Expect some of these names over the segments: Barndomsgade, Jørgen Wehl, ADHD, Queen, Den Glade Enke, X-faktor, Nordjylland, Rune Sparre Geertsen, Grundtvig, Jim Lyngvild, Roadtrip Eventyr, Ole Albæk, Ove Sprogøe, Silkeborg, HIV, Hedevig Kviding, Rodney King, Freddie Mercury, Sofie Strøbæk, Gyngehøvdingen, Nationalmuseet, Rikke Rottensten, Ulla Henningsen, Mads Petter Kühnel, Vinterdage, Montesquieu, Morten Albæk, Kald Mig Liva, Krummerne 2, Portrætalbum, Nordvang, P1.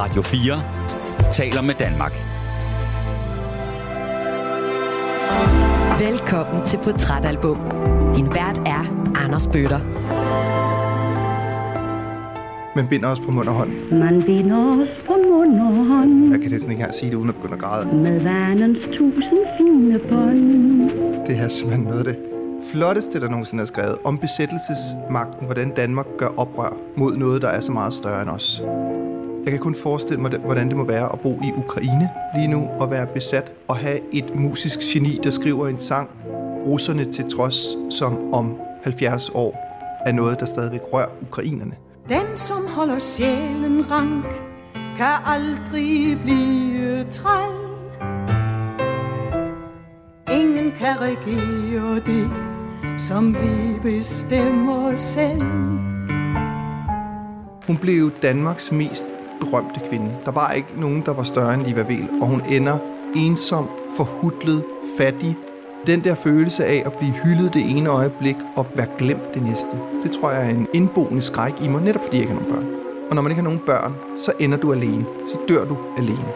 Radio 4 taler med Danmark. Velkommen til Portrætalbum. Din vært er Anders Bøtter. Man binder os på mund og hånd. Man binder os på mund og hånd. Jeg kan næsten ikke her sige det, uden at begynde at græde. Med vandens tusind fine bånd. Det her simpelthen noget af det flotteste, der nogensinde er skrevet om besættelsesmagten, hvordan Danmark gør oprør mod noget, der er så meget større end os. Jeg kan kun forestille mig, hvordan det må være at bo i Ukraine lige nu, og være besat, og have et musisk geni, der skriver en sang, russerne til trods, som om 70 år er noget, der stadigvæk rører ukrainerne. Den, som holder sjælen rank, kan aldrig blive træl. Ingen kan regere det, som vi bestemmer selv. Hun blev Danmarks mest berømte kvinde. Der var ikke nogen, der var større end Liva Weel, og hun ender ensom, forhutlet, fattig. Den der følelse af at blive hyldet det ene øjeblik og være glemt det næste, det tror jeg er en indboende skræk i mig, netop fordi jeg ikke har nogen børn. Og når man ikke har nogen børn, så ender du alene. Så dør du alene.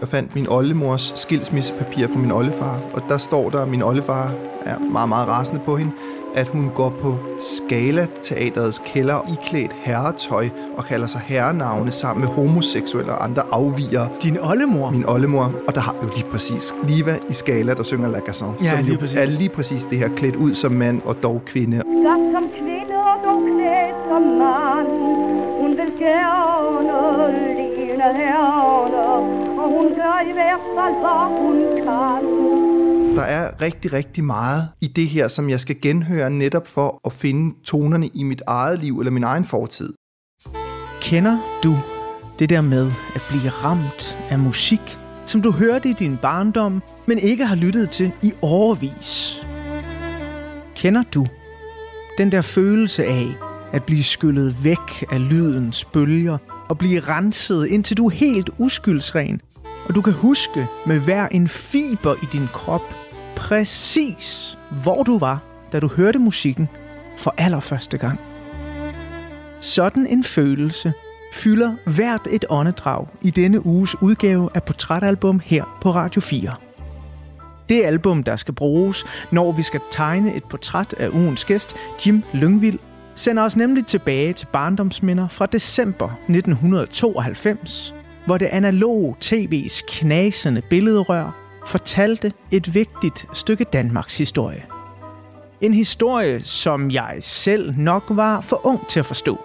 Jeg fandt min oldemors skilsmissepapir fra min oldefar, og der står der, at min oldefar er meget, meget rasende på hende, at hun går på Scala Teatrets kælder iklædt herretøj og kalder sig herrenavne sammen med homoseksuelle og andre afvigere. Din oldemor? Min oldemor, og der har jo lige præcis Liva i Scala, der synger La Garçonne. Ja, lige præcis. Er lige præcis det her klædt ud som mand og dog kvinde. Sagt som kvinde og dog klædt som mand. Hun vil gerne ligne herne, og hun gør i hvert fald, hvor hun kan. Der er rigtig, rigtig meget i det her, som jeg skal genhøre netop for at finde tonerne i mit eget liv eller min egen fortid. Kender du det der med at blive ramt af musik, som du hørte i din barndom, men ikke har lyttet til i årevis? Kender du den der følelse af at blive skyllet væk af lydens bølger og blive renset, indtil du er helt uskyldsren? Og du kan huske med hver en fiber i din krop, præcis hvor du var, da du hørte musikken for allerførste gang. Sådan en følelse fylder hvert et åndedrag i denne uges udgave af Portrætalbum her på Radio 4. Det album, der skal bruges, når vi skal tegne et portræt af ugens gæst, Jim Lyngvild, sender os nemlig tilbage til barndomsminder fra december 1992, hvor det analoge tv's knasende billederør fortalte et vigtigt stykke Danmarks historie. En historie, som jeg selv nok var for ung til at forstå.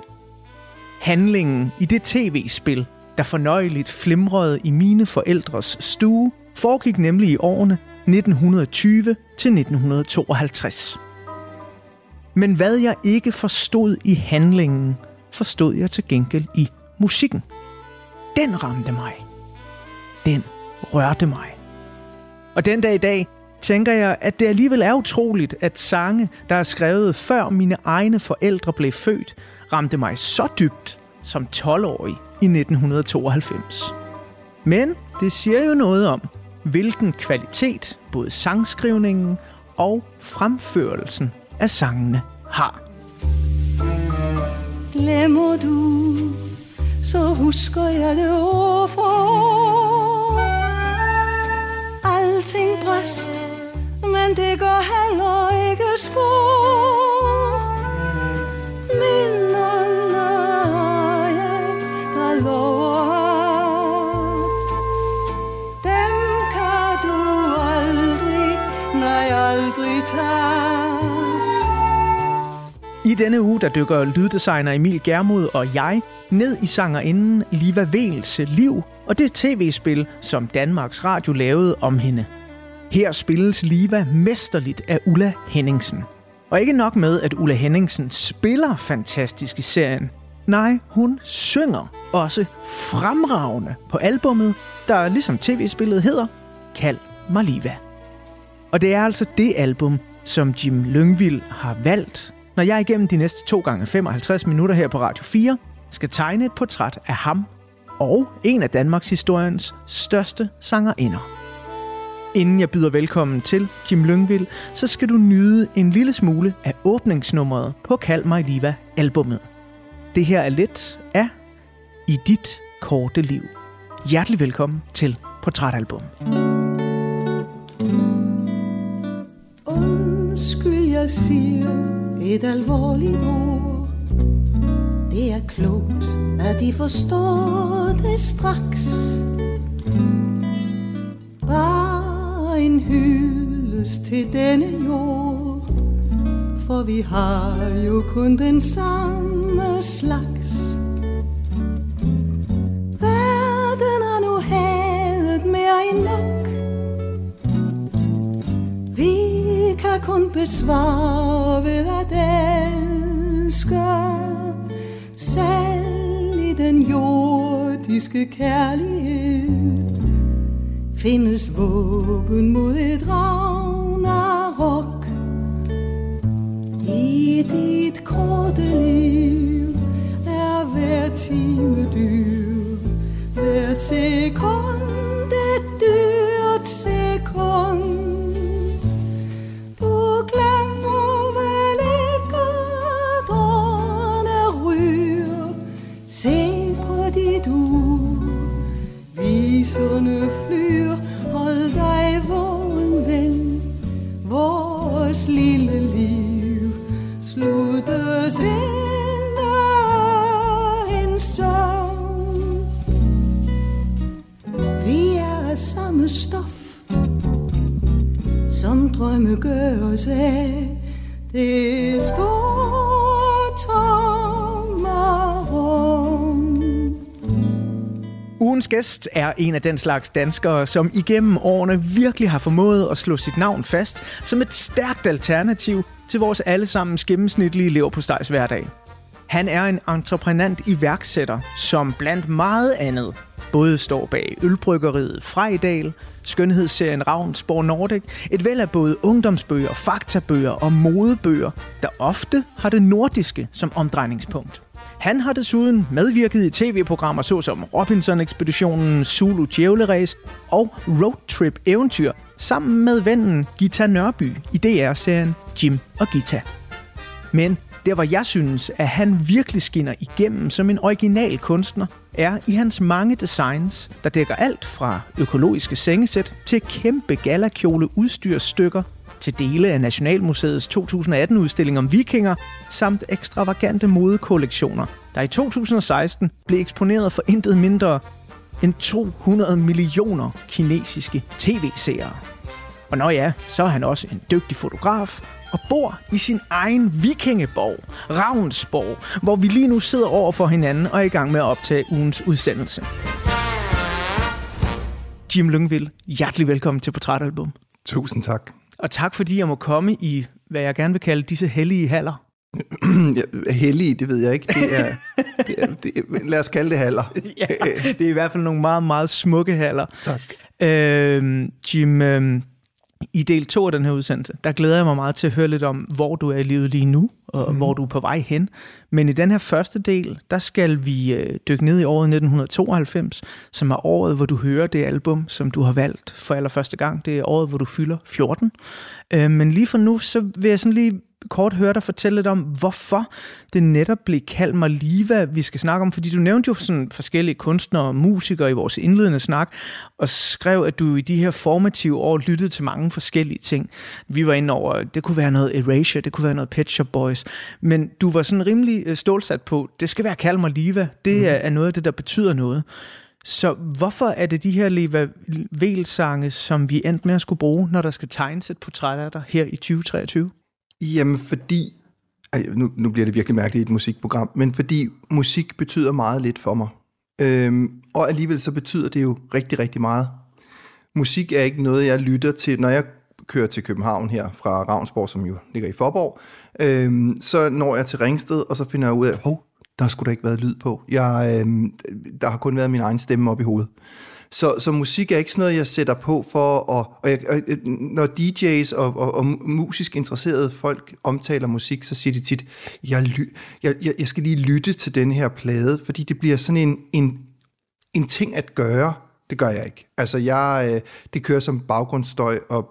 Handlingen i det tv-spil, der fornøjeligt flimrede i mine forældres stue, foregik nemlig i årene 1920-1952. Men hvad jeg ikke forstod i handlingen, forstod jeg til gengæld i musikken. Den ramte mig. Den rørte mig. Og den dag i dag tænker jeg, at det alligevel er utroligt, at sange, der er skrevet før mine egne forældre blev født, ramte mig så dybt som 12-årig i 1992. Men det siger jo noget om, hvilken kvalitet både sangskrivningen og fremførelsen af sangene har. Glemmer du, så husker jeg det år for år. Alting bræst, men det går heller ikke spor. Minderne har jeg, der lover. Dem kan du aldrig, nej aldrig tage. I denne uge, der dykker lyddesigner Emil Germod og jeg ned i sangerinden Liva Weels liv og det tv-spil, som Danmarks Radio lavede om hende. Her spilles Liva mesterligt af Ulla Henningsen. Og ikke nok med, at Ulla Henningsen spiller fantastisk i serien. Nej, hun synger også fremragende på albummet, der ligesom tv-spillet hedder Kald Mig Liva. Og det er altså det album, som Jim Lyngvild har valgt, når jeg igennem de næste 2x55 minutter her på Radio 4 skal tegne et portræt af ham og en af Danmarks historiens største sangerinder. Inden jeg byder velkommen til Jim Lyngvild, så skal du nyde en lille smule af åbningsnummeret på Kald Mig Liva-albummet. Det her er lidt af i dit korte liv. Hjertelig velkommen til Portrætalbum. Undskyld, jeg siger et alvorligt ord. Det er klogt, at de forstår det straks. Bare en hyldest til denne jord, for vi har jo kun den samme slags. Verden har nu hadet mere end nok. Vi kan kun besvare ved at elske, selv i den jordiske kærlighed findes våben mod et ragnarok. I dit korte liv er hver time dyr, hvert sekund et dyrt sekund. Viserne flyr, hold dig vågen ven, vores lille liv sluttes endnu en søvn. Vi er af samme stof, som drømme gør os af, det store tommerum. Ugens gæst er en af den slags danskere, som igennem årene virkelig har formået at slå sit navn fast som et stærkt alternativ til vores allesammens gennemsnitlige leverpostejs hverdag. Han er en entreprenant iværksætter, som blandt meget andet både står bag Ølbryggeriet Frejdal, skønhedsserien Ravnsborg Nordic, et væld af både ungdomsbøger, faktabøger og modebøger, der ofte har det nordiske som omdrejningspunkt. Han har desuden medvirket i tv-programmer såsom Robinson-ekspeditionen, Sulu Djævlerace og Roadtrip Eventyr, sammen med vennen Gita Nørby i DR-serien Jim og Gita. Men der, hvor jeg synes, at han virkelig skinner igennem som en original kunstner, er i hans mange designs, der dækker alt fra økologiske sengesæt til kæmpe galakjole udstyrsstykker, til dele af Nationalmuseets 2018-udstilling om vikinger, samt ekstravagante modekollektioner, der i 2016 blev eksponeret for intet mindre end 200 millioner kinesiske tv-seere. Og nå ja, så er han også en dygtig fotograf og bor i sin egen vikingeborg, Ravnsborg, hvor vi lige nu sidder over for hinanden og er i gang med at optage ugens udsendelse. Jim Lyngvild, hjertelig velkommen til Portrætalbum. Tusind tak. Og tak, fordi jeg må komme i, hvad jeg gerne vil kalde, disse hellige haller. Hellige, det ved jeg ikke. Lad os kalde det haller. Ja, det er i hvert fald nogle meget, meget smukke haller. Tak. Jim, i del 2 af den her udsendelse, der glæder jeg mig meget til at høre lidt om, hvor du er i livet lige nu, og hvor du er på vej hen. Men i den her første del, der skal vi dykke ned i året 1992, som er året, hvor du hører det album, som du har valgt for allerførste gang. Det er året, hvor du fylder 14. Men lige for nu, så vil jeg sådan lige kort høre dig fortælle lidt om, hvorfor det netop blev Kald Mig Liva, vi skal snakke om. Fordi du nævnte jo sådan forskellige kunstnere og musikere i vores indledende snak, og skrev, at du i de her formative år lyttede til mange forskellige ting. Vi var inde over, det kunne være noget Erasure, det kunne være noget Pet Shop Boys, men du var sådan rimelig stålsat på, det skal være Kald Mig Liva, det er noget af det, der betyder noget. Så hvorfor er det de her Liva Weel-sange, som vi endte med at skulle bruge, når der skal tegnes et portræt af dig her i 2023? Jamen fordi, nu bliver det virkelig mærkeligt i et musikprogram, men fordi musik betyder meget lidt for mig. Og alligevel så betyder det jo rigtig, rigtig meget. Musik er ikke noget, jeg lytter til, når jeg kører til København her fra Ravnsborg, som jo ligger i Forborg. Så når jeg til Ringsted, og så finder jeg ud af, der skulle da ikke været lyd på. Der har kun været min egen stemme op i hovedet. Så musik er ikke sådan noget, jeg sætter på for, og når DJ's og musisk interesserede folk omtaler musik, så siger de tit, jeg skal lige lytte til den her plade, fordi det bliver sådan en ting at gøre. Det gør jeg ikke. Altså, det kører som baggrundsstøj og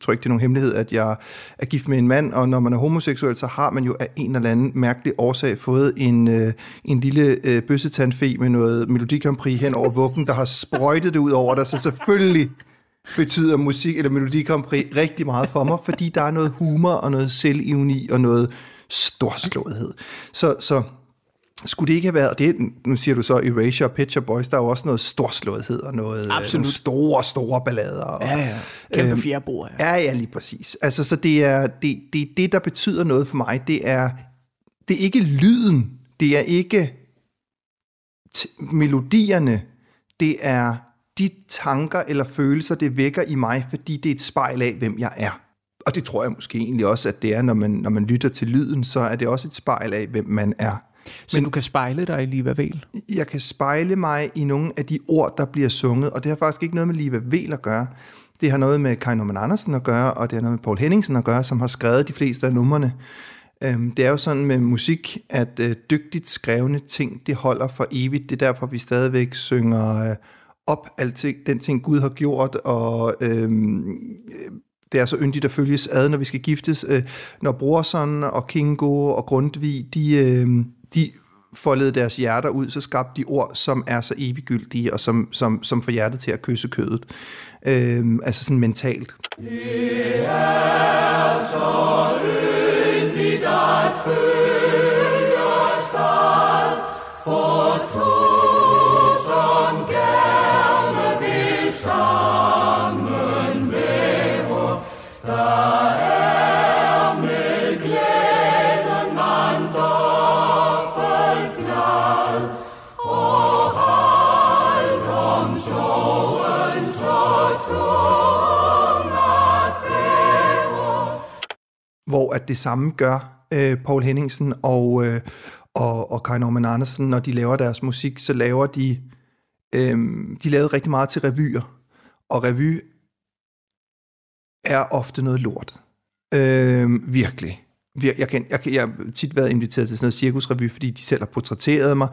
tror ikke, det er nogen hemmelighed, at jeg er gift med en mand, og når man er homoseksuel, så har man jo af en eller anden mærkelig årsag fået en lille bøssetandfe med noget Melodikampri hen over vuggen, der har sprøjtet det ud over dig, så selvfølgelig betyder musik eller Melodikampri rigtig meget for mig, fordi der er noget humor og noget selvironi og noget storslåethed. Så skulle det ikke have været, og det, nu siger du så Erasure og Pet Shop Boys, der er jo også noget storslåethed og noget store ballader. Og, ja. Kæmpe fjerbror. Ja. Ja, lige præcis. Altså, så det er det, der betyder noget for mig. Det er ikke lyden, det er ikke melodierne, det er de tanker eller følelser, det vækker i mig, fordi det er et spejl af, hvem jeg er. Og det tror jeg måske egentlig også, at det er, når man lytter til lyden, så er det også et spejl af, hvem man er. Men du kan spejle dig i Liva Weel? Jeg kan spejle mig i nogle af de ord, der bliver sunget, og det har faktisk ikke noget med Liva Weel at gøre. Det har noget med Kai Normann Andersen at gøre, og det har noget med Poul Henningsen at gøre, som har skrevet de fleste af numrene. Det er jo sådan med musik, at dygtigt skrevne ting, det holder for evigt. Det er derfor, vi stadigvæk synger op alt den ting, Gud har gjort, og det er så yndigt at følges ad, når vi skal giftes. Når Brorson og Kingo og Grundtvig, de foldede deres hjerter ud, så skabte de ord, som er så eviggyldige, og som får hjertet til at kysse kødet. Altså sådan mentalt. Det er så yndigt at følges ad, for to, som gerne vil sammen være, der er med glæden man dobbelt glad, og halvt om sorgen så tung at bære. Hvor at det samme gør Poul Henningsen og Kai Normann Andersen, når de laver deres musik, så laver de lavede rigtig meget til revyer, og revy er ofte noget lort. Virkelig. Jeg har tit været inviteret til sådan noget cirkusrevy, fordi de selv har portrætteret mig,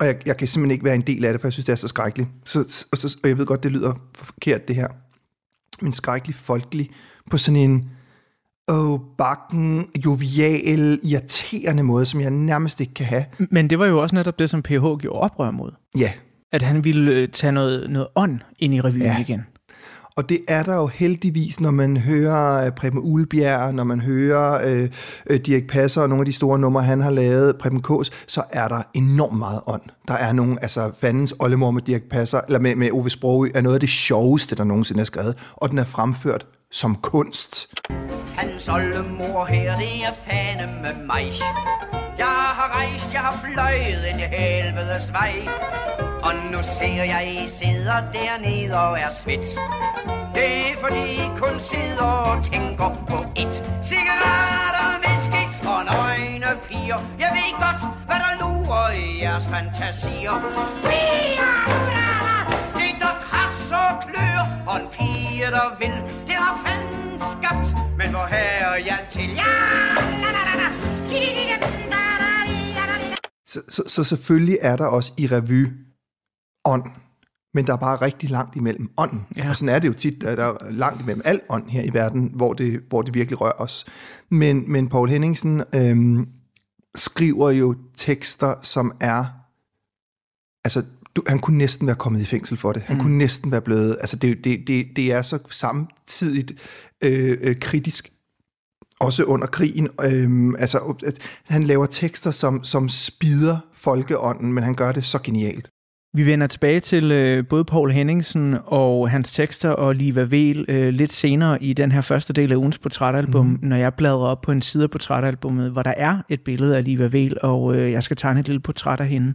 og jeg kan simpelthen ikke være en del af det, for jeg synes, det er så skrækkeligt. Og jeg ved godt, det lyder forkert, det her. Men skrækkeligt folkelig på sådan en bakken, jovial, irriterende måde, som jeg nærmest ikke kan have. Men det var jo også netop det, som PH gjorde oprør mod. Ja. At han ville tage noget ånd ind i revyen igen. Og det er der jo heldigvis, når man hører Preben Uhlbjerg, når man hører Dirk Passer og nogle af de store numre, han har lavet, Preben K's, så er der enormt meget ånd. Der er nogle, altså fandens oldemor med Dirk Passer, eller med Ove Sprogøe, er noget af det sjoveste, der nogensinde er skrevet, og den er fremført som kunst. Hans oldemor her, det er fanden med mig. Jeg har rejst, jeg har fløjet en helvedes vej. Og nu ser jeg, I sidder dernede og er svedt. Det er fordi, I kun sidder og tænker på et. Cigaretter, whisky og nøgne piger. Jeg ved godt, hvad der lurer i jeres fantasier. Piger, ulala, det der kras og klør. Og en pige, der vil, det har fanden skabt. Men hvor herre jeg til, ja, la la la la, så selvfølgelig er der også i revy ånd, men der er bare rigtig langt imellem ånden. Ja. Og sådan er det jo tit, der er langt imellem al ånd her i verden, hvor det virkelig rører os. Men Poul Henningsen skriver jo tekster, som er... Altså, han kunne næsten være kommet i fængsel for det. Han kunne næsten være blevet... Altså, det er så samtidigt kritisk, også under krigen. Altså, han laver tekster, som spider folkeånden, men han gør det så genialt. Vi vender tilbage til både Poul Henningsen og hans tekster og Liva Weel lidt senere i den her første del af ugens portrætalbum, når jeg bladrer op på en side af portrætalbummet, hvor der er et billede af Liva Weel, og jeg skal tegne et lille portræt af hende.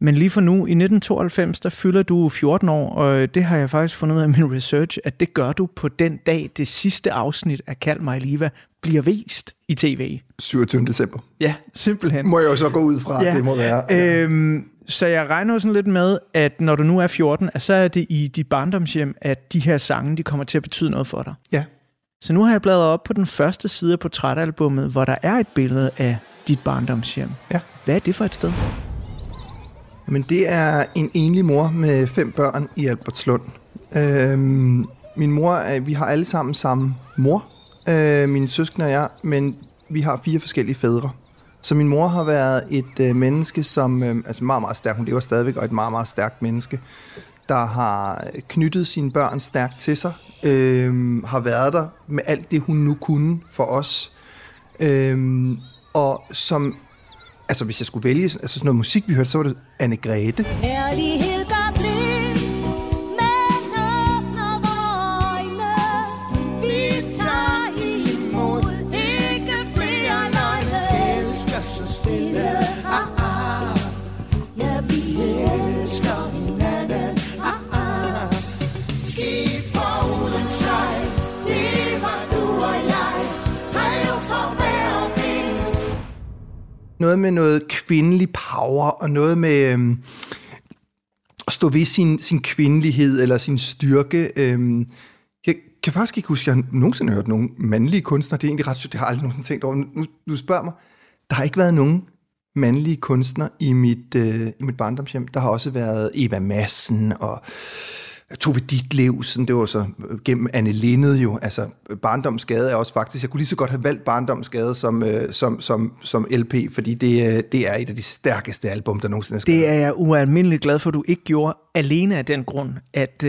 Men lige for nu, i 1992, der fylder du 14 år, og det har jeg faktisk fundet ud af min research, at det gør du på den dag, det sidste afsnit af Kald Mig Liva bliver vist i tv. 27. december. Ja, simpelthen. Må jeg jo så gå ud fra, det må være. Så jeg regner sådan lidt med, at når du nu er 14, så er det i dit barndomshjem, at de her sange, de kommer til at betyde noget for dig. Ja. Så nu har jeg bladret op på den første side af portrætalbummet, hvor der er et billede af dit barndomshjem. Ja. Hvad er det for et sted? Jamen, det er en enlig mor med 5 børn i Albertslund. Min mor, vi har alle sammen samme mor, mine søskende og jeg, men vi har 4 forskellige fædre. Så min mor har været et menneske, som altså meget, meget stærk, hun lever stadigvæk, og et meget, meget stærkt menneske, der har knyttet sine børn stærkt til sig, har været der med alt det, hun nu kunne for os. Og som, altså hvis jeg skulle vælge altså sådan noget musik, vi hørte, så var det Anne-Grethe. Noget med noget kvindelig power, og noget med at stå ved sin kvindelighed eller sin styrke. Jeg kan faktisk ikke huske, at jeg nogensinde har hørt nogen mandlige kunstnere. Det er egentlig ret sjovt, det har jeg aldrig nogensinde tænkt over. Nu du spørger mig, der har ikke været nogen mandlige kunstnere i mit barndomshjem. Der har også været Eva Madsen og Tove Ditlevsen, det var så gennem Anne Lindet jo, altså Barndomsgade er også faktisk, jeg kunne lige så godt have valgt Barndomsgade som LP, fordi det er et af de stærkeste album, der nogensinde er skrevet. Det er jeg ualmindelig glad for, du ikke gjorde, alene af den grund, at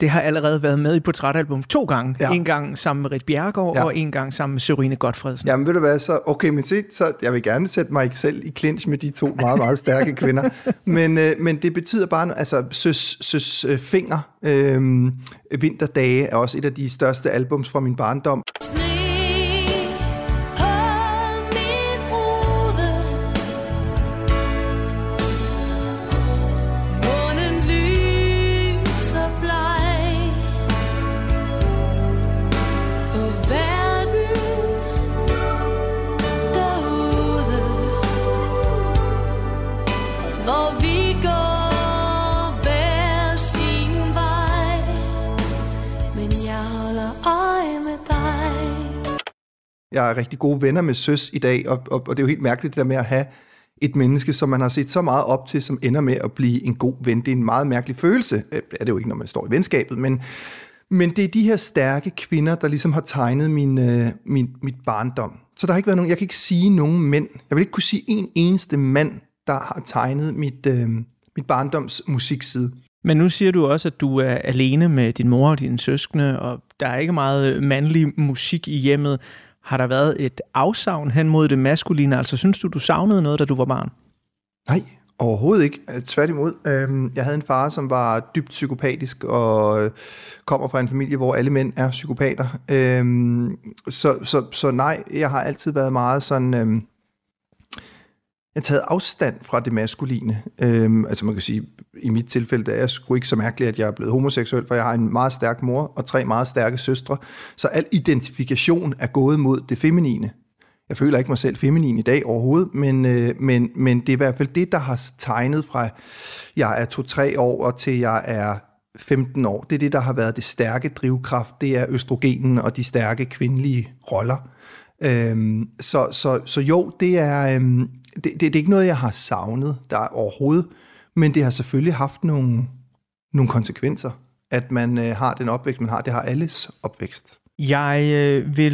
det har allerede været med i portrætalbum 2 gange. Ja. En gang sammen med Rit Bjerregaard, ja. Og en gang sammen med Sørine Godfredsen. Jamen ved du hvad, så, okay, men se, så jeg vil gerne sætte mig ikke selv i clinch med de 2 meget, meget stærke kvinder, men det betyder bare, altså Søs Finger, Vinterdage er også et af de største albums fra min barndom. Jeg er rigtig gode venner med Søs i dag, og det er jo helt mærkeligt det der med at have et menneske, som man har set så meget op til, som ender med at blive en god ven. Det er en meget mærkelig følelse. Det er det jo ikke, når man står i venskabet, men det er de her stærke kvinder, der ligesom har tegnet mit barndom. Så der har ikke været nogen, jeg kan ikke sige nogen mænd. Jeg vil ikke kunne sige en eneste mand, der har tegnet mit barndoms musikside. Men nu siger du også, at du er alene med din mor og dine søskende, og der er ikke meget mandlig musik i hjemmet. Har der været et afsavn hen mod det maskuline? Altså, synes du savnede noget, da du var barn? Nej, overhovedet ikke. Tværtimod. Jeg havde en far, som var dybt psykopatisk og kommer fra en familie, hvor alle mænd er psykopater. Så nej, jeg har altid været meget sådan... Jeg har taget afstand fra det maskuline. Altså man kan sige, i mit tilfælde, der er sgu ikke så mærkeligt, at jeg er blevet homoseksuel, for jeg har en meget stærk mor og 3 meget stærke søstre. Så al identifikation er gået mod det feminine. Jeg føler ikke mig selv feminin i dag overhovedet, men det er i hvert fald det, der har tegnet fra jeg er 2-3 år og til jeg er 15 år. Det er det, der har været det stærke drivkraft. Det er østrogenen og de stærke kvindelige roller. Så jo, det er... Det er ikke noget, jeg har savnet der overhovedet, men det har selvfølgelig haft nogle konsekvenser, at man har den opvækst, man har. Det har alles opvækst. Jeg vil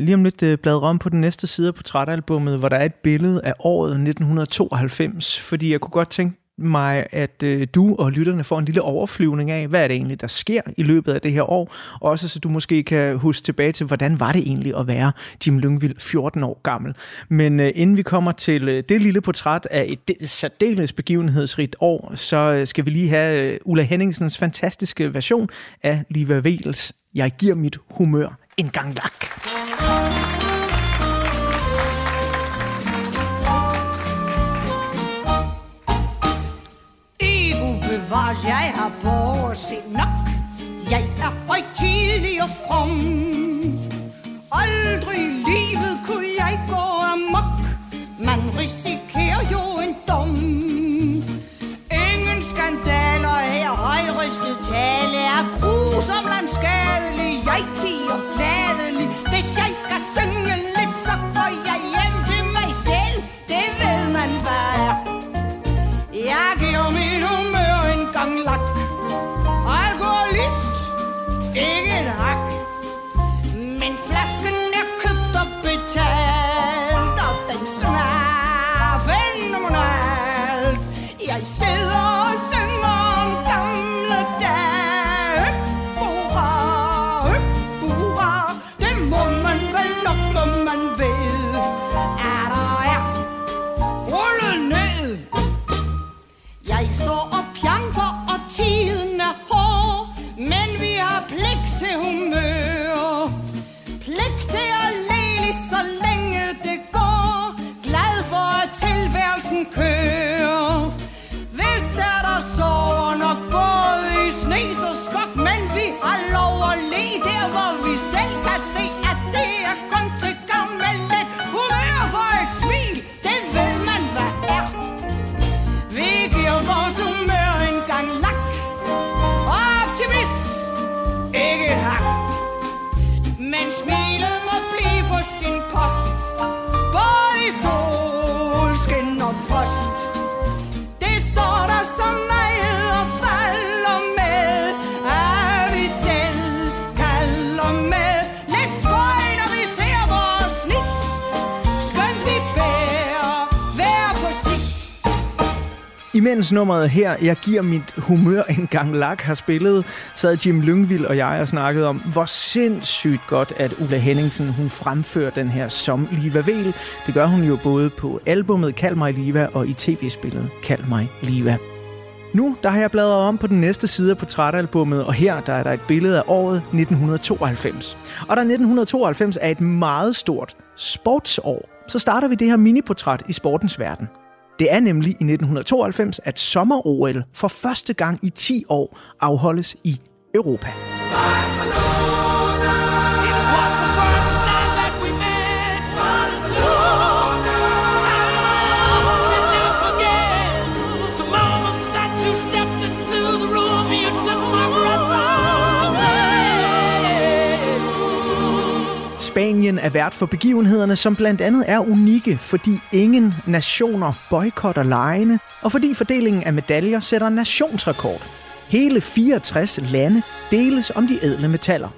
lige om lidt bladre om på den næste side af portrætalbummet, hvor der er et billede af året 1992, fordi jeg kunne godt tænke mig, at du og lytterne får en lille overflyvning af, hvad er det egentlig, der sker i løbet af det her år, også så du måske kan huske tilbage til, hvordan var det egentlig at være Jim Lyngvild 14 år gammel. Men inden vi kommer til det lille portræt af et særdeles begivenhedsrigt år, så skal vi lige have Ulla Henningsens fantastiske version af Liva Weels Jeg giver mit humør en gang lak. Jeg har bortset nok. Jeg er højtidlig og from. Aldrig i livet kunne jeg gå amok. Man risikerer jo en dom. Ingen skandaler her. Højrystet tale er grusom landskadelig. Jeg tiger gladelig. Hvis jeg skal synge lidt, så går jeg hjem til mig selv. Det ved man hvad er. Jeg giver mit humør. Lak. Alkoholist, ikke et Imens nummeret her, jeg giver mit humør en gang lak, har spillet, sad Jim Lyngvild og jeg og snakkede om, hvor sindssygt godt, at Ulla Henningsen hun fremfører den her som Liva Weel. Det gør hun jo både på albummet Kald Mig Liva og i tv-spillet Kald Mig Liva. Nu der har jeg bladret om på den næste side af portrætalbummet, og her der er der et billede af året 1992. Og der 1992 er et meget stort sportsår. Så starter vi det her miniportræt i sportens verden. Det er nemlig i 1992, at sommer-OL for første gang i 10 år afholdes i Europa. Spanien er vært for begivenhederne, som blandt andet er unikke, fordi ingen nationer boykotter legene, og fordi fordelingen af medaljer sætter nationsrekord. Hele 64 lande deles om de ædle metaller.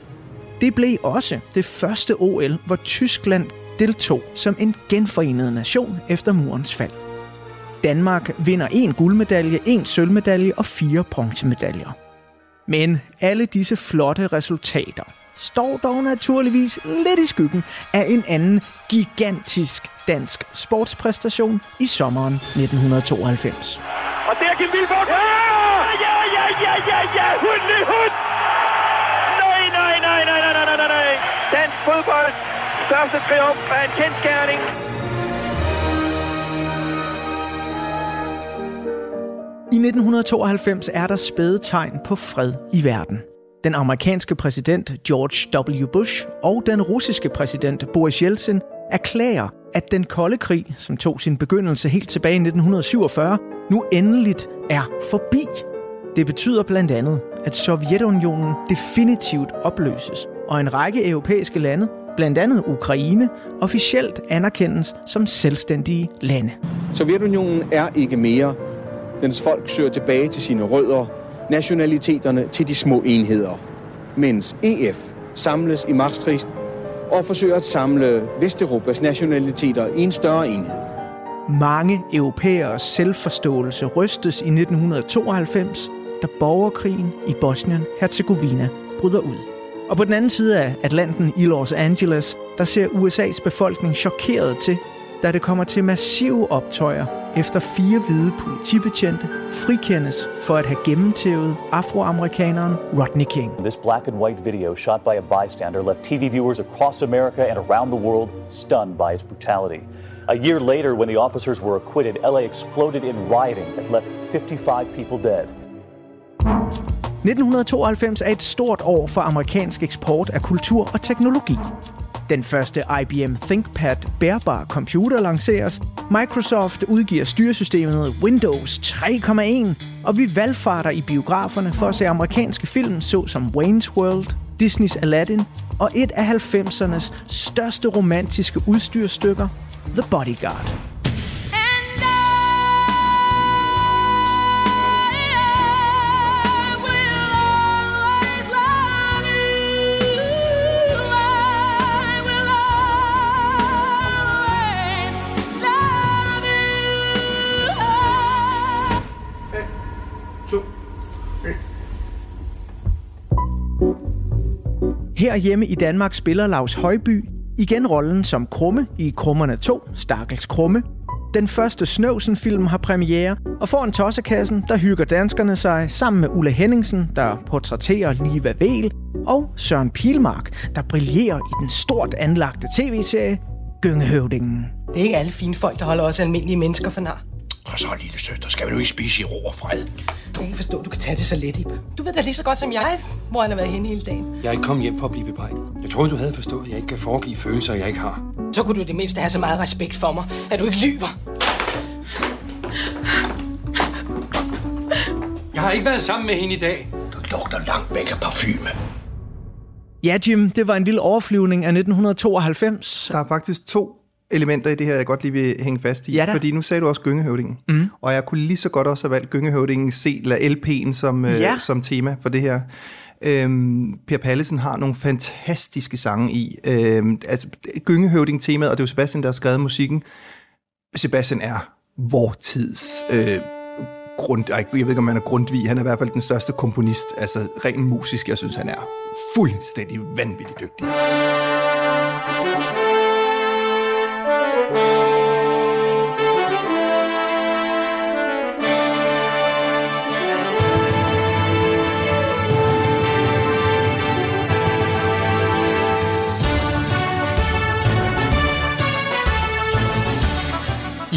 Det blev også det første OL, hvor Tyskland deltog som en genforenet nation efter murens fald. Danmark vinder 1 guldmedalje, 1 sølvmedalje og 4 bronzemedaljer. Men alle disse flotte resultater står dog naturligvis lidt i skyggen af en anden gigantisk dansk sportspræstation i sommeren 1992. Og der kan Vilborg! Ja! Ja, ja, ja, ja, ja! Hund! Nej! Dansk fodbold! Største triumf af en kendsgerning! I 1992 er der spæde tegn på fred i verden. Den amerikanske præsident George W. Bush og den russiske præsident Boris Jeltsin erklærer, at den kolde krig, som tog sin begyndelse helt tilbage i 1947, nu endeligt er forbi. Det betyder blandt andet, at Sovjetunionen definitivt opløses, og en række europæiske lande, blandt andet Ukraine, officielt anerkendes som selvstændige lande. Sovjetunionen er ikke mere. Dens folk søger tilbage til sine rødder, nationaliteterne til de små enheder, mens EF samles i Maastricht og forsøger at samle Vesteuropas nationaliteter i en større enhed. Mange europæeres selvforståelse rystes i 1992, da borgerkrigen i Bosnien-Herzegovina bryder ud. Og på den anden side af Atlanten i Los Angeles, der ser USA's befolkning chokeret til, da det kommer til massive optøjer, efter 4 hvide politibetjente frikendes for at have gennemtævet afroamerikaneren Rodney King. This black and white video shot by a bystander left TV viewers across America and around the world stunned by its brutality. A year later, when the officers were acquitted, LA exploded in rioting that left 55 people dead. 1992 er et stort år for amerikansk eksport af kultur og teknologi. Den første IBM ThinkPad bærbare computer lanceres, Microsoft udgiver styresystemet Windows 3.1, og vi valgfarter i biograferne for at se amerikanske film såsom Wayne's World, Disney's Aladdin og et af 90'ernes største romantiske udstyrsstykker, The Bodyguard. Herhjemme i Danmark spiller Laus Højby igen rollen som Krumme i Krummerne 2, Stakkels Krumme. Den første Snøvsen-film har premiere, og foran tossekassen, der hygger danskerne sig sammen med Ulla Henningsen, der portrætterer Liva Weel, og Søren Pilmark, der brillerer i den stort anlagte tv-serie Gyngehøvdingen. Det er ikke alle fine folk, der holder også almindelige mennesker for nar. Og så, lille søster, skal vi nu ikke spise i ro og fred? Jeg kan ikke forstå, du kan tage det så let, Ip. Du ved da lige så godt som jeg, hvor han har været henne hele dagen. Jeg er ikke kommet hjem for at blive bebrejdet. Jeg troede, du havde forstået, at jeg ikke kan foregive følelser, jeg ikke har. Så kunne du det mindste have så meget respekt for mig, at du ikke lyver. Jeg har ikke været sammen med hende i dag. Du lugter langt væk af parfume. Ja, Jim, det var en lille overflyvning af 1992. Der er faktisk 2 elementer i det her, jeg godt lige vil hænge fast i. Ja, fordi nu sagde du også Gyngehøvdingen. Mm. Og jeg kunne lige så godt også have valgt Gyngehøvdingen C eller LP'en som tema for det her. Per Pallesen har nogle fantastiske sange i. Altså, Gyngehøvding-temaet, og det er jo Sebastian, der har skrevet musikken. Sebastian er vor tids jeg ved ikke, om han er Grundtvig. Han er i hvert fald den største komponist, altså rent musisk. Jeg synes, han er fuldstændig vanvittigt dygtig.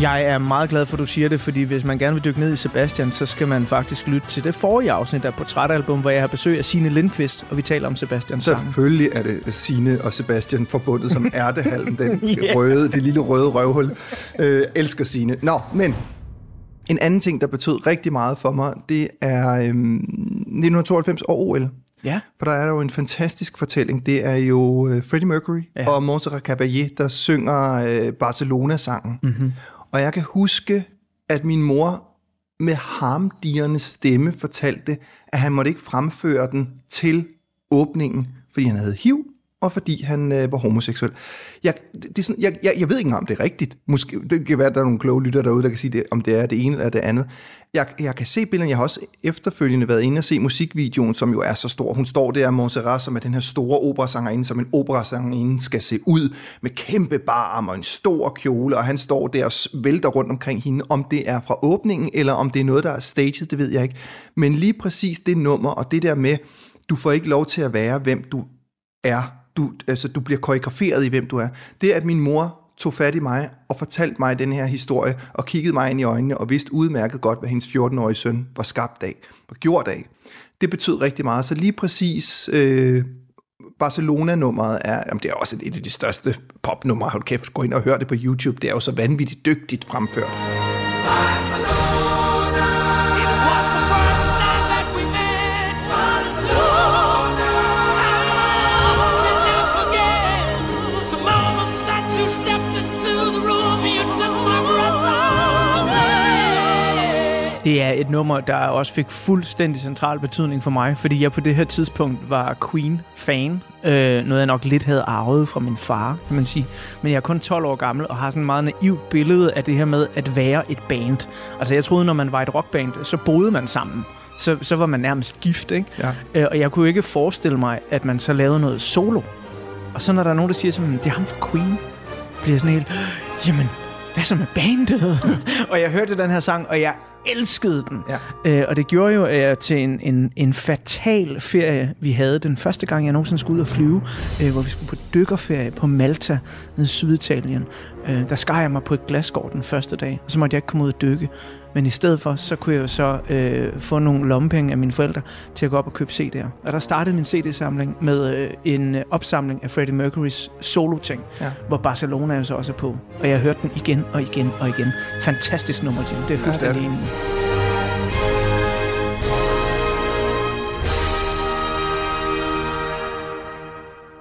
Jeg er meget glad for, at du siger det, fordi hvis man gerne vil dykke ned i Sebastian, så skal man faktisk lytte til det forrige afsnit af Portrætalbum, hvor jeg har besøg af Signe Lindqvist, og vi taler om Sebastians sang. Selvfølgelig er det Signe og Sebastian forbundet som ærtehalm, det lille røde røvhul. Elsker Signe. Nå, men en anden ting, der betød rigtig meget for mig, det er 1992 og OL. Ja. For der er jo en fantastisk fortælling. Det er jo Freddie Mercury og Montserrat Caballé, der synger Barcelona-sangen. Mm-hmm. Og jeg kan huske, at min mor med harmdirrende stemme fortalte, at han måtte ikke fremføre den til åbningen, fordi han havde HIV, og fordi han var homoseksuel. Jeg ved ikke engang, om det er rigtigt. Måske, det kan være, at der er nogle kloge lytter derude, der kan sige, det, om det er det ene eller det andet. Jeg kan se billederne. Jeg har også efterfølgende været inde og se musikvideoen, som jo er så stor. Hun står der, Montserrat, som er den her store operasangerinde, som en operasangerinde skal se ud, med kæmpe barm og en stor kjole, og han står der og vælter rundt omkring hende. Om det er fra åbningen, eller om det er noget, der er staged, det ved jeg ikke. Men lige præcis det nummer, og det der med, du får ikke lov til at være, hvem du er. Du bliver koreograferet i, hvem du er. Det, at min mor tog fat i mig og fortalte mig den her historie, og kiggede mig ind i øjnene, og vidste udmærket godt, hvad hendes 14-årige søn var skabt af, og gjort af. Det betød rigtig meget. Så lige præcis Barcelona-nummeret er, jamen det er også et af de største popnumre. Hold kæft, gå ind og hør det på YouTube. Det er jo så vanvittigt dygtigt fremført. Det er et nummer, der også fik fuldstændig central betydning for mig, fordi jeg på det her tidspunkt var Queen-fan. Noget, jeg nok lidt havde arvet fra min far, kan man sige. Men jeg er kun 12 år gammel og har sådan et meget naivt billede af det her med at være et band. Altså jeg troede, når man var et rockband, så boede man sammen. Så var man nærmest gift, ikke? Ja. Og jeg kunne ikke forestille mig, at man så lavede noget solo. Og så når der er nogen, der siger, sådan, det er ham fra Queen, bliver sådan helt, jamen, hvad så med bandet? Og jeg hørte den her sang, og jeg elskede den. Ja. Og det gjorde jo til en fatal ferie, vi havde den første gang, jeg nogensinde skulle ud og flyve, hvor vi skulle på dykkerferie på Malta, nede i Syditalien. Der skar jeg mig på et glasskår den første dag, og så måtte jeg ikke komme ud og dykke. Men i stedet for, så kunne jeg jo så få nogle lommepenge af mine forældre til at gå op og købe CD'er. Og der startede min CD-samling med en opsamling af Freddie Mercurys solo-ting, hvor Barcelona jo så også er på. Og jeg hørte den igen og igen og igen. Fantastisk nummer, Jim. Det er fuldstændig enig i.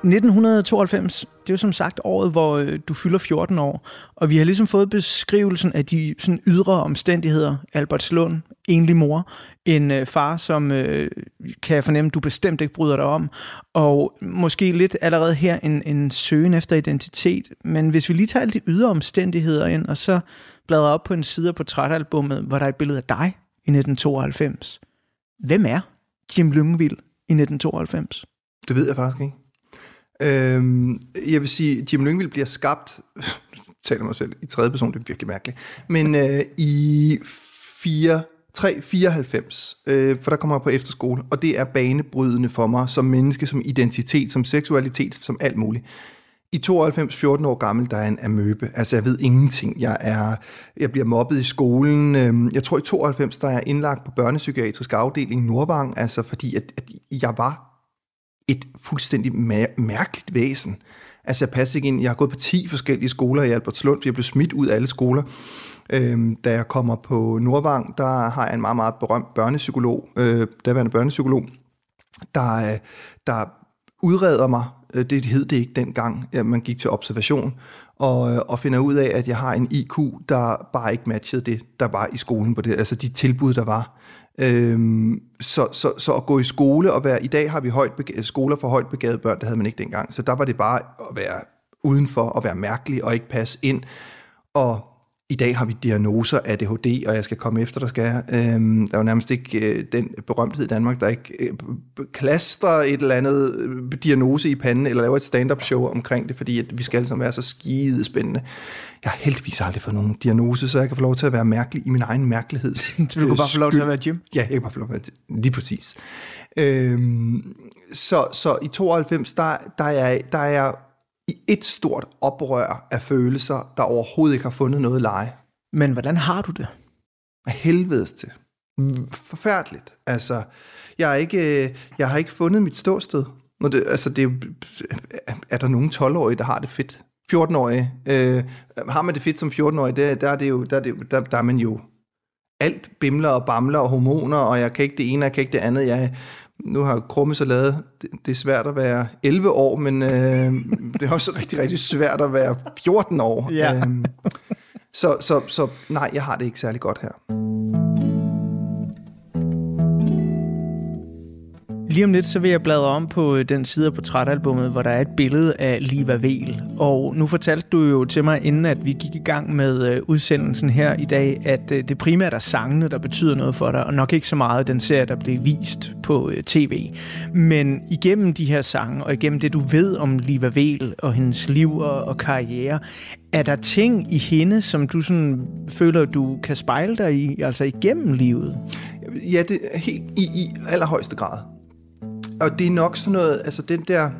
I 1992, det er jo som sagt året, hvor du fylder 14 år, og vi har ligesom fået beskrivelsen af de sådan ydre omstændigheder. Albertslund, enlig mor, en far, som kan jeg fornemme, du bestemt ikke bryder dig om, og måske lidt allerede her en søgen efter identitet. Men hvis vi lige tager alle de ydre omstændigheder ind, og så bladrer op på en side af portrætalbummet, hvor der er et billede af dig i 1992. Hvem er Jim Lyngvild i 1992? Det ved jeg faktisk ikke. Jeg vil sige, Jim Lyngvild bliver skabt, taler mig selv i tredje person, det er virkelig mærkeligt, men i 94, for der kommer jeg på efterskole, og det er banebrydende for mig som menneske, som identitet, som seksualitet, som alt muligt. I 92, 14 år gammel, der er en amøbe. Altså, jeg ved ingenting. Jeg bliver mobbet i skolen. Jeg tror, i 92, der er jeg indlagt på børnepsykiatrisk afdeling Nordvang, altså fordi, at jeg var et fuldstændig mærkeligt væsen. Altså, jeg passede ikke ind. Jeg har gået på 10 forskellige skoler i Albertslund, for jeg blev smidt ud af alle skoler. Da jeg kommer på Nordvang, der har jeg en meget, meget berømt børnepsykolog, daværende børnepsykolog, der udreder mig. Det hed det ikke dengang, at man gik til observation, og finder ud af, at jeg har en IQ, der bare ikke matchede det, der var i skolen på det. Altså, de tilbud, der var. Så at gå i skole og være, i dag har vi skoler for højt begavede børn, det havde man ikke dengang, så der var det bare at være udenfor og være mærkelig og ikke passe ind, og i dag har vi diagnoser ADHD, og jeg skal komme efter, der skal jeg. Der er jo nærmest ikke den berømthed i Danmark, der ikke klastrer et eller andet diagnose i panden, eller laver et stand-up show omkring det, fordi at vi skal altså være så skidespændende. Jeg har heldigvis aldrig fået nogen diagnose, så jeg kan få lov til at være mærkelig i min egen mærkelighed. Så du kan bare få lov til at være Jim? Ja, jeg kan bare få lov til at være lige præcis. Så i 92, der er i et stort oprør af følelser, der overhovedet ikke har fundet noget leje. Men hvordan har du det? Af helvedes til. Forfærdeligt. Altså, jeg har ikke fundet mit ståsted. Er der nogen 12-årige, der har det fedt? 14-årige. Har man det fedt som 14-årige, der er man jo alt bimler og bamler og hormoner, og jeg kan ikke det ene, jeg kan ikke det andet. Nu har Krumme så lavet, det er svært at være 11 år, men det er også rigtig, rigtig svært at være 14 år. Ja. Så nej, jeg har det ikke særlig godt her. Lige om lidt, så vil jeg bladre om på den side af portrætalbummet, hvor der er et billede af Liva Weel. Og nu fortalte du jo til mig, inden at vi gik i gang med udsendelsen her i dag, at det primært er sangene, der betyder noget for dig, og nok ikke så meget den serie, der blev vist på tv. Men igennem de her sange, og igennem det, du ved om Liva Weel og hendes liv og karriere, er der ting i hende, som du sådan føler, du kan spejle dig i, altså igennem livet? Ja, det er helt i allerhøjeste grad. Og det er nok sådan noget, altså den der,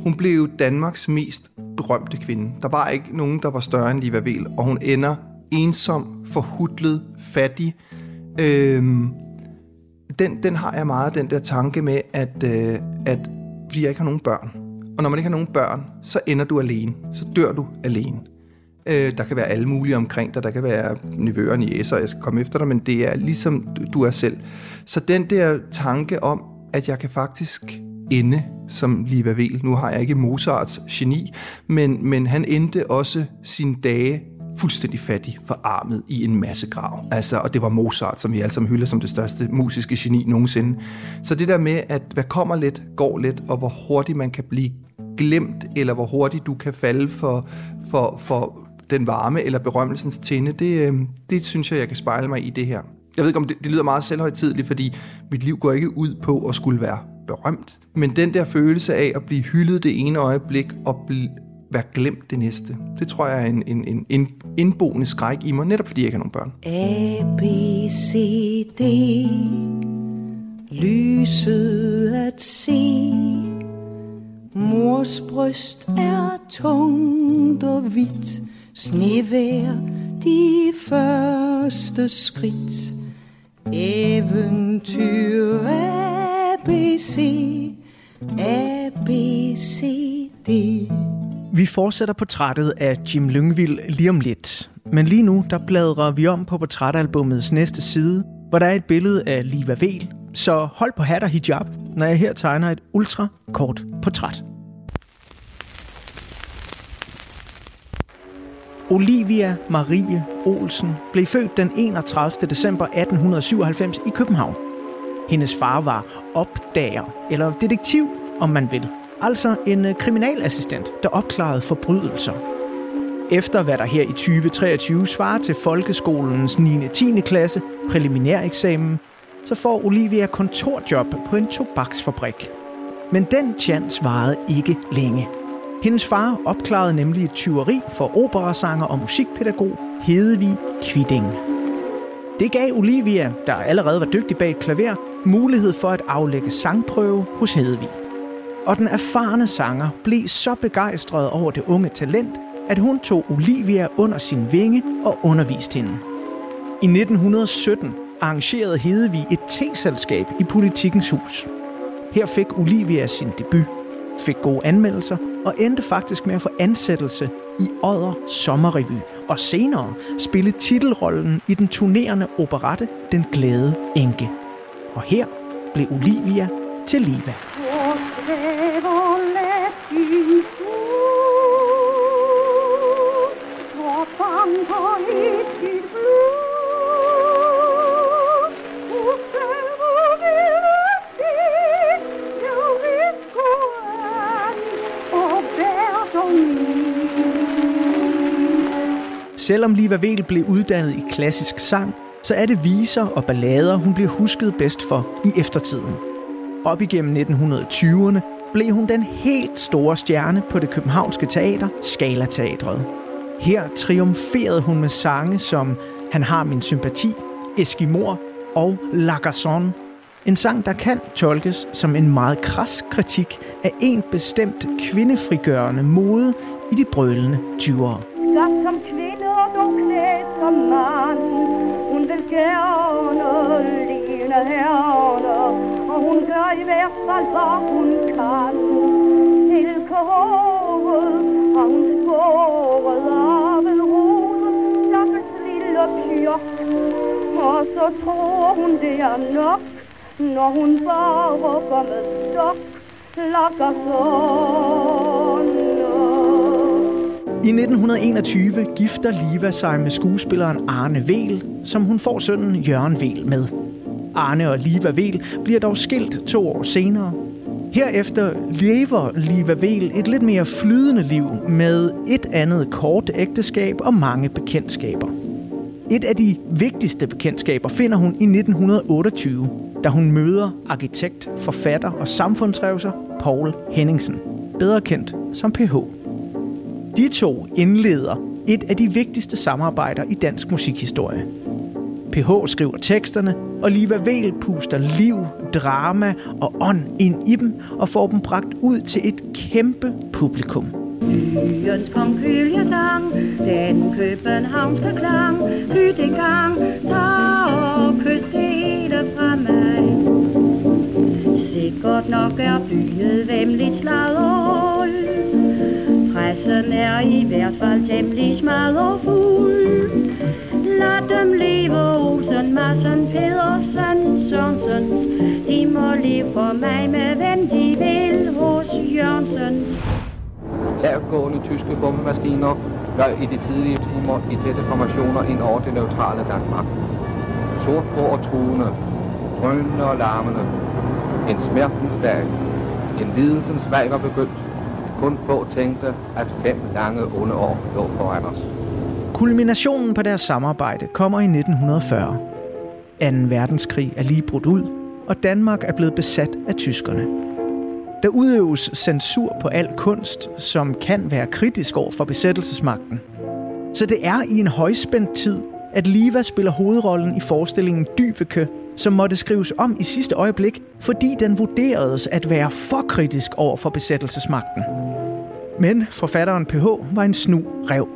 hun blev jo Danmarks mest berømte kvinde. Der var ikke nogen, der var større end Liva Weel, og hun ender ensom, forhutlet, fattig. Den har jeg meget, den der tanke med, at fordi jeg ikke har nogen børn. Og når man ikke har nogen børn, så ender du alene. Så dør du alene. Der kan være alle mulige omkring dig. Der kan være nevøer, niecer, jeg skal komme efter dig, men det er ligesom du er selv. Så den der tanke om, at jeg kan faktisk ende som Liva Weel. Nu har jeg ikke Mozarts geni, men han endte også sine dage fuldstændig fattig, forarmet i en masse grav. Altså, og det var Mozart, som vi alle sammen hylder som det største musiske geni nogensinde. Så det der med, at hvad kommer lidt, går lidt, og hvor hurtigt man kan blive glemt, eller hvor hurtigt du kan falde for den varme eller berømmelsens tinde, det synes jeg kan spejle mig i det her. Jeg ved ikke, om det lyder meget selvhøjtideligt, fordi mit liv går ikke ud på at skulle være berømt. Men den der følelse af at blive hyldet det ene øjeblik og være glemt det næste, det tror jeg er en indboende skræk i mig, netop fordi jeg ikke har nogen børn. A, B, C, D, lyset at se, mors bryst er tungt og hvidt, snevejr de første skridt. Eventyr ABC, ABCD. Vi fortsætter portrættet af Jim Lyngvild lige om lidt. Men lige nu, der bladrer vi om på portrætalbummets næste side, hvor der er et billede af Liva Weel. Så hold på hat og hijab, når jeg her tegner et ultra kort portræt. Olivia Marie Olsen blev født den 31. december 1897 i København. Hendes far var opdager, eller detektiv, om man vil. Altså en kriminalassistent, der opklarede forbrydelser. Efter hvad der her i 2023 svarer til folkeskolens 9. og 10. klasse præliminæreksamen, så får Olivia kontorjob på en tobaksfabrik. Men den chance varede ikke længe. Hendes far opklarede nemlig et tyveri for operasanger og musikpædagog Hedevig Kviding. Det gav Olivia, der allerede var dygtig bag et klaver, mulighed for at aflægge sangprøve hos Hedevig. Og den erfarne sanger blev så begejstret over det unge talent, at hun tog Olivia under sin vinge og underviste hende. I 1917 arrangerede Hedevig et teselskab i Politikens Hus. Her fik Olivia sin debut, fik gode anmeldelser og endte faktisk med at få ansættelse i Odder Sommerrevy, og senere spille titelrollen i den turnerende operette Den Glade Enke. Og her blev Olivia til Liva. Selvom Liva Weel blev uddannet i klassisk sang, så er det viser og ballader, hun bliver husket bedst for i eftertiden. Op igennem 1920'erne blev hun den helt store stjerne på det københavnske teater, Scala Teatret. Her triumferede hun med sange som Han har min sympati, Eskimor og La Garçonne. En sang, der kan tolkes som en meget kras kritik af en bestemt kvindefrigørende mode i de brølende 20'ere. Og så tror hun det er nok, når hun bare råber med stok, lakker sådan. I 1921 gifter Liva sig med skuespilleren Arne Wehl, som hun får sønnen Jørgen Wehl med. Arne og Liva Weel bliver dog skilt 2 år senere. Herefter lever Liva Weel et lidt mere flydende liv med et andet kort ægteskab og mange bekendtskaber. Et af de vigtigste bekendtskaber finder hun i 1928, da hun møder arkitekt, forfatter og samfundsrevser Poul Henningsen, bedre kendt som PH. De to indleder et af de vigtigste samarbejder i dansk musikhistorie. PH skriver teksterne, og Liva Weel puster liv, drama og ånd ind i dem og får dem bragt ud til et kæmpe publikum. Lyens kom kølgesang, den københavnske klang, lyt en gang, tag og kys hele fra mig. Sikkert nok er byen vemmeligt sladret, pressen er i hvert fald temmelig smadrefuld. Lad dem leve Olsen, Madsen, Pedersen, Sørensens, de må leve for mig med hvem de vil hos Jørgensens. Lavgående tyske bombemaskiner løj i de tidlige timer i tætte formationer ind over det neutrale Danmark. Sortbrå og truende, drønende og larmende. En smertens dag, en lidelsens vej var begyndt. Kun få tænkte, at 5 lange onde år lå foran os. Kulminationen på deres samarbejde kommer i 1940. 2. verdenskrig er lige brudt ud, og Danmark er blevet besat af tyskerne. Der udøves censur på al kunst, som kan være kritisk over for besættelsesmagten. Så det er i en højspændt tid, at Liva spiller hovedrollen i forestillingen Dyveke, som måtte skrives om i sidste øjeblik, fordi den vurderedes at være for kritisk over for besættelsesmagten. Men forfatteren PH var en snu ræv.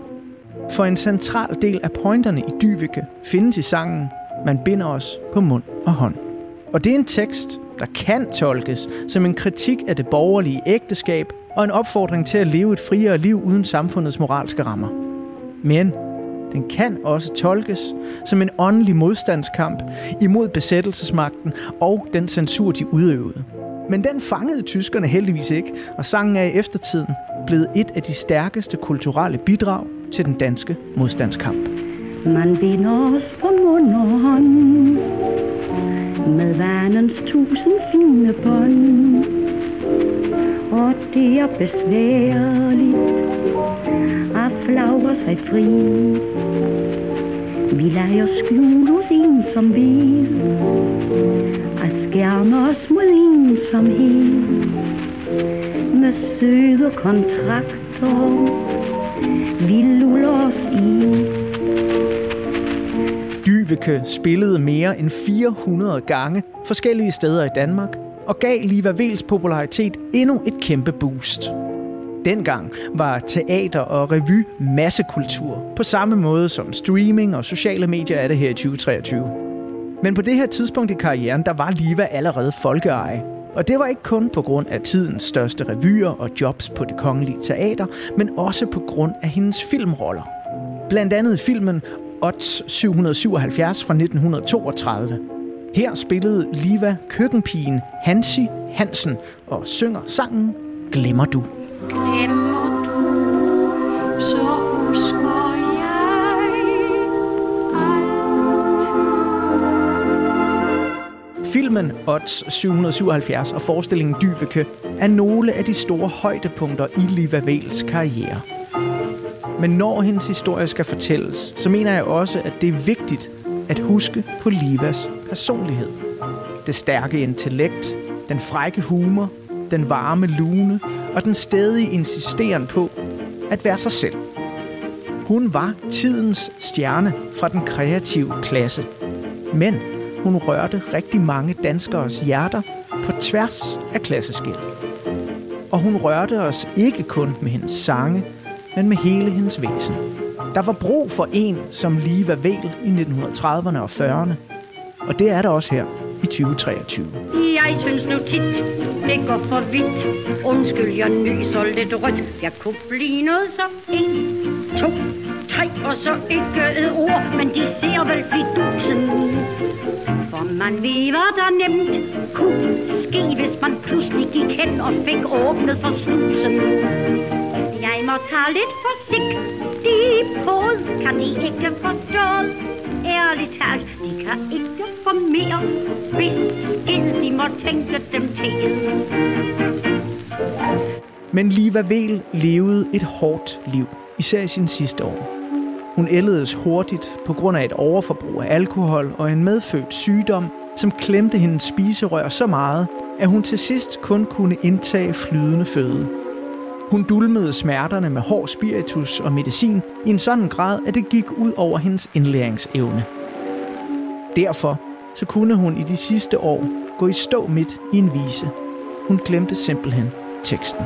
For en central del af pointerne i Dyveke findes i sangen Man binder os på mund og hånd. Og det er en tekst, der kan tolkes som en kritik af det borgerlige ægteskab og en opfordring til at leve et friere liv uden samfundets moralske rammer. Men den kan også tolkes som en åndelig modstandskamp imod besættelsesmagten og den censur, de udøvede. Men den fangede tyskerne heldigvis ikke, og sangen er i eftertiden blevet et af de stærkeste kulturelle bidrag til den danske modstandskamp. Man binder os på mund og hånd med vanens 1000 fine bånd, og det er besværligt at flagre sig fri. Vi leger skjul hos en som vil, at skærme os mod ensomhed med søde kontrakter. Vi luller os i. Dyveke spillede mere end 400 gange forskellige steder i Danmark og gav Liva Weels popularitet endnu et kæmpe boost. Dengang var teater og revy massekultur, på samme måde som streaming og sociale medier er det her i 2023. Men på det her tidspunkt i karrieren, der var Liva allerede folkeeje. Og det var ikke kun på grund af tidens største revyer og jobs på Det Kongelige Teater, men også på grund af hendes filmroller. Blandt andet filmen Odds 777 fra 1932. Her spillede Liva køkkenpigen Hansi Hansen og synger sangen Glemmer du. Glemmer du, så husker jeg altid. Filmen Odds 777 og forestillingen Dyveke er nogle af de store højdepunkter i Liva Weels karriere. Men når hendes historie skal fortælles, så mener jeg også, at det er vigtigt at huske på Livas personlighed. Det stærke intellekt, den frække humor, den varme lune og den stædige insisteren på at være sig selv. Hun var tidens stjerne fra den kreative klasse. Men hun rørte rigtig mange danskeres hjerter på tværs af klasseskel. Og hun rørte os ikke kun med hendes sange, men med hele hendes væsen. Der var brug for en som Liva Weel i 1930'erne og 40'erne. Og det er der også her i 2023. Jeg synes nu tit, det går for vidt. Undskyld, jeg nyser lidt rødt. Jeg kunne blive noget så 1, 2, 3, og så ikke et ord, men de ser vel fidusen. For man ved, hvad der nemt kunne ske, hvis man pludselig gik hen og fik åbnet for snusen. Jeg må tage lidt forsigtigt på, kan I ikke forstå? Ærligt talt, de kan ikke få mere, hvis ikke de må tænke dem til. Men Liva Weel levede et hårdt liv, især i sine sidste år. Hun ældedes hurtigt på grund af et overforbrug af alkohol og en medfødt sygdom, som klemte hendes spiserør så meget, at hun til sidst kun kunne indtage flydende føde. Hun dulmede smerterne med hård spiritus og medicin i en sådan grad, at det gik ud over hendes indlæringsevne. Derfor så kunne hun i de sidste år gå i stå midt i en vise. Hun glemte simpelthen teksten.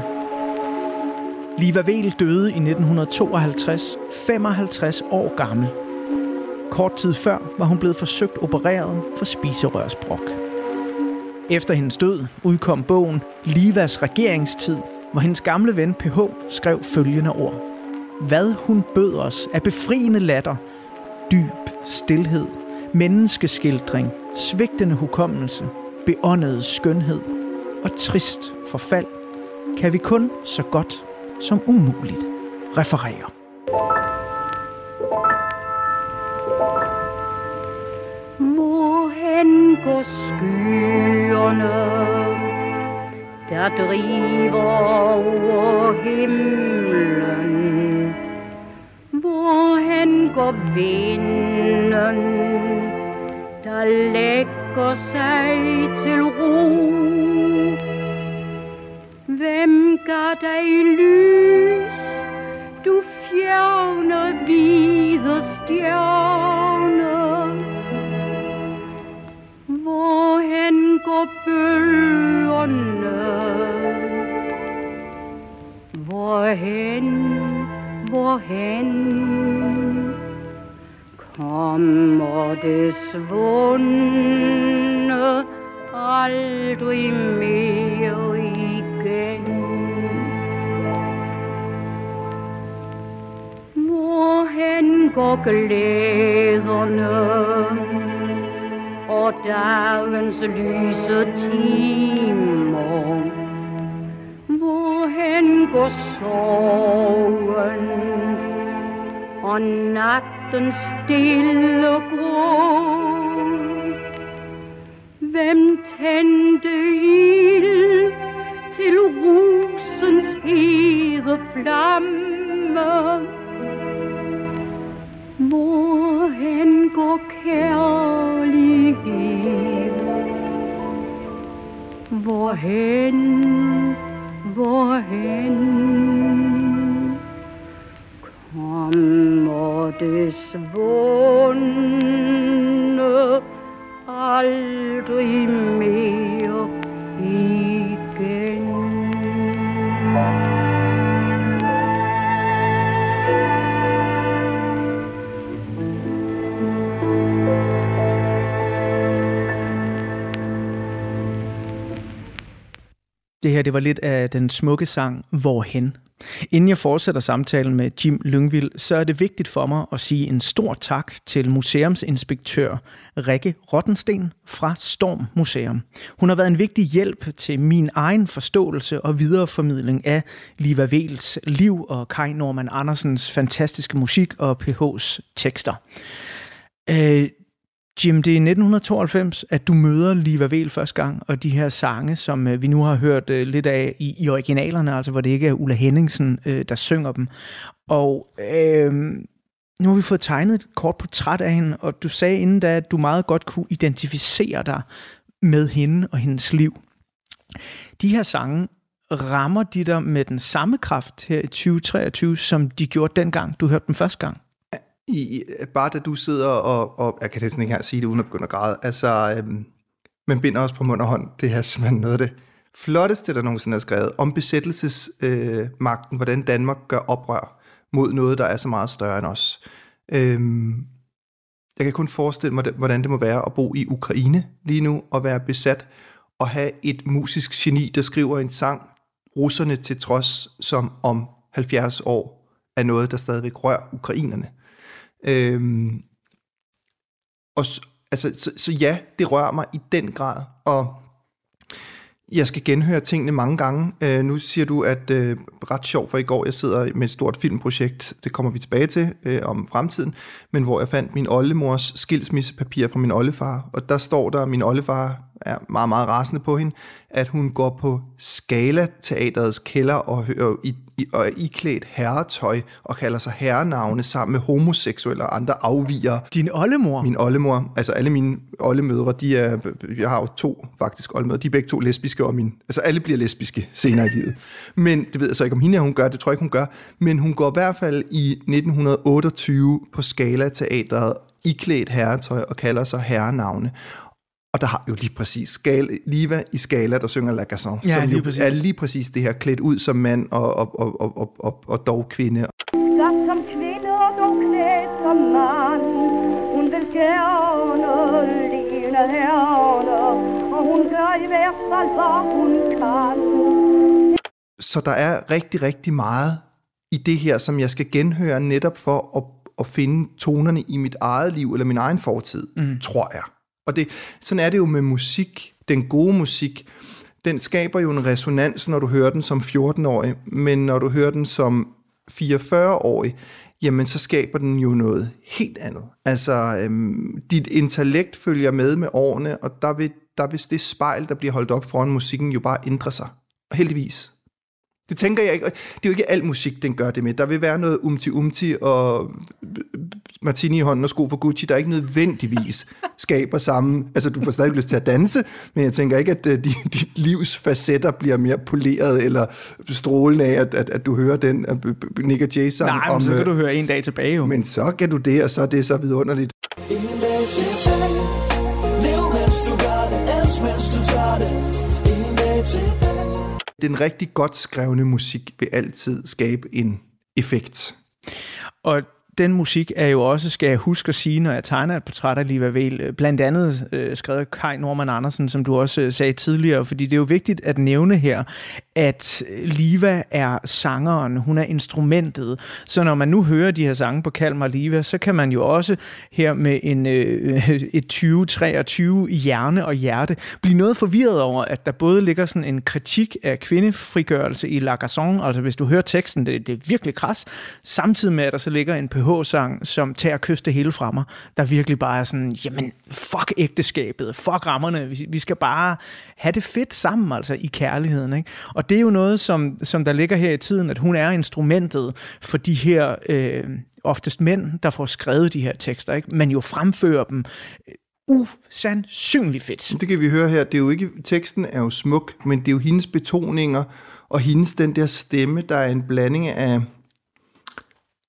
Liva Weel døde i 1952, 55 år gammel. Kort tid før var hun blevet forsøgt opereret for spiserørsbrok. Efter hendes død udkom bogen Livas regeringstid, hvor hendes gamle ven PH skrev følgende ord. Hvad hun bød os af befriende latter, dyb stilhed, menneskeskildring, svigtende hukommelse, beåndede skønhed og trist forfald, kan vi kun så godt som umuligt refererer. Må hen gå skyerne, der driver over himlen. Hvor hen går vinden, der lægger sig til ro. Hvem gav dig lys, du fjerne hvide stjerne? Hvor hen går bølgerne? Hvorhen, hvorhen kommer det svundne aldrig mere igen? Hvorhen går glæderne og dagens lyse timer? Hvorhen går sorgen og nattens stille gråd? Hvem tændte ild til rosens hede flamme? Hvorhen går kærlighed? Hvorhen, hvorhen kommer det svundne aldrig mere igen? Det her, det var lidt af den smukke sang Hvorhen. Inden jeg fortsætter samtalen med Jim Lyngvild, så er det vigtigt for mig at sige en stor tak til museumsinspektør Rikke Rottensten fra Storm Museum. Hun har været en vigtig hjælp til min egen forståelse og videreformidling af Liva Weels liv og Kai Normann Andersens fantastiske musik og PH's tekster. Jim, det er 1992, at du møder Liva Weel første gang, og de her sange, som vi nu har hørt lidt af i originalerne, altså hvor det ikke er Ulla Henningsen, der synger dem. Og nu har vi fået tegnet et kort portræt af hende, og du sagde inden da, at du meget godt kunne identificere dig med hende og hendes liv. De her sange, rammer de dig med den samme kraft her i 2023, som de gjorde dengang, du hørte dem første gang? Bare da du sidder og jeg kan næsten ikke sige det, uden at begynde at græde, altså, man binder også på mund og hånd, det her simpelthen noget af det flotteste, der nogensinde er skrevet, om besættelsesmagten, hvordan Danmark gør oprør mod noget, der er så meget større end os. Jeg kan kun forestille mig, hvordan det må være at bo i Ukraine lige nu, og være besat, og have et musisk geni, der skriver en sang, russerne til trods, som om 70 år er noget, der stadigvæk rører ukrainerne. Så ja, det rører mig i den grad, og jeg skal genhøre tingene mange gange. Nu siger du, at ret sjovt for i går, jeg sidder med et stort filmprojekt, det kommer vi tilbage til om fremtiden, men hvor jeg fandt min oldemors skilsmissepapir fra min oldefar, og der står der, at min oldefar er meget, meget rasende på hende, at hun går på Scala Teatrets kælder og hører og er iklædt herretøj og kalder sig herrenavne sammen med homoseksuelle og andre afvigere. Din oldemor? Min oldemor. Altså alle mine oldemødre, de er, jeg har jo to faktisk oldemødre, de er begge to lesbiske, og alle bliver lesbiske senere i livet. Men det ved jeg så ikke, om hende hun gør, det tror jeg ikke, hun gør. Men hun går i hvert fald i 1928 på Scala Teatret iklædt herretøj og kalder sig herrenavne. Og der har jo lige præcis Liva i Scala, der synger La Garçonne, ja, som lige er lige præcis det her klædt ud som mand og dog kvinde. Sagt som kvinde og dog klædt som mand, hun vil gerne ligne herne, og hun gør i hvert fald, hvor hun kan. Så der er rigtig, rigtig meget i det her, som jeg skal genhøre netop for at finde tonerne i mit eget liv eller min egen fortid, tror jeg. Og det, sådan er det jo med musik. Den gode musik, den skaber jo en resonans, når du hører den som 14-årig, men når du hører den som 44-årig, jamen så skaber den jo noget helt andet. Altså, dit intellekt følger med årene, og der vil det spejl, der bliver holdt op foran musikken, jo bare ændre sig. Og heldigvis. Det tænker jeg ikke. Det er jo ikke al musik, den gør det med. Der vil være noget umti og martini i hånden og sko for Gucci, der ikke nødvendigvis skaber sammen. Altså, du får stadig lyst til at danse, men jeg tænker ikke, at dit livs facetter bliver mere poleret eller strålende af, at du hører den Nick og Jay sang. Nej, men så kan du høre en dag tilbage jo. Men så kan du det, og så er det så vidunderligt. En dag tilbage, lev mens du gør det, ellers mens du tager det. En dag tilbage. Den rigtig godt skrevne musik vil altid skabe en effekt. Og den musik er jo også, skal jeg huske at sige, når jeg tegner et portræt af Liva Weel, blandt andet skrevet Kai Normann Andersen, som du også sagde tidligere, fordi det er jo vigtigt at nævne her, at Liva er sangeren, hun er instrumentet. Så når man nu hører de her sange på Kald Mig Liva, så kan man jo også her med et 2023 i hjerne og hjerte blive noget forvirret over, at der både ligger sådan en kritik af kvindefrigørelse i La Garçonne, altså hvis du hører teksten, det er virkelig kras, samtidig med, at der så ligger en H-sang, som tager kyste hele fra mig, der virkelig bare er sådan, jamen fuck ægteskabet, fuck rammerne, vi skal bare have det fedt sammen, altså i kærligheden, ikke? Og det er jo noget, som der ligger her i tiden, at hun er instrumentet for de her oftest mænd, der får skrevet de her tekster, ikke? Men jo fremfører dem usandsynligt fedt. Det kan vi høre her, det er jo ikke, teksten er jo smuk, men det er jo hendes betoninger og hendes den der stemme, der er en blanding af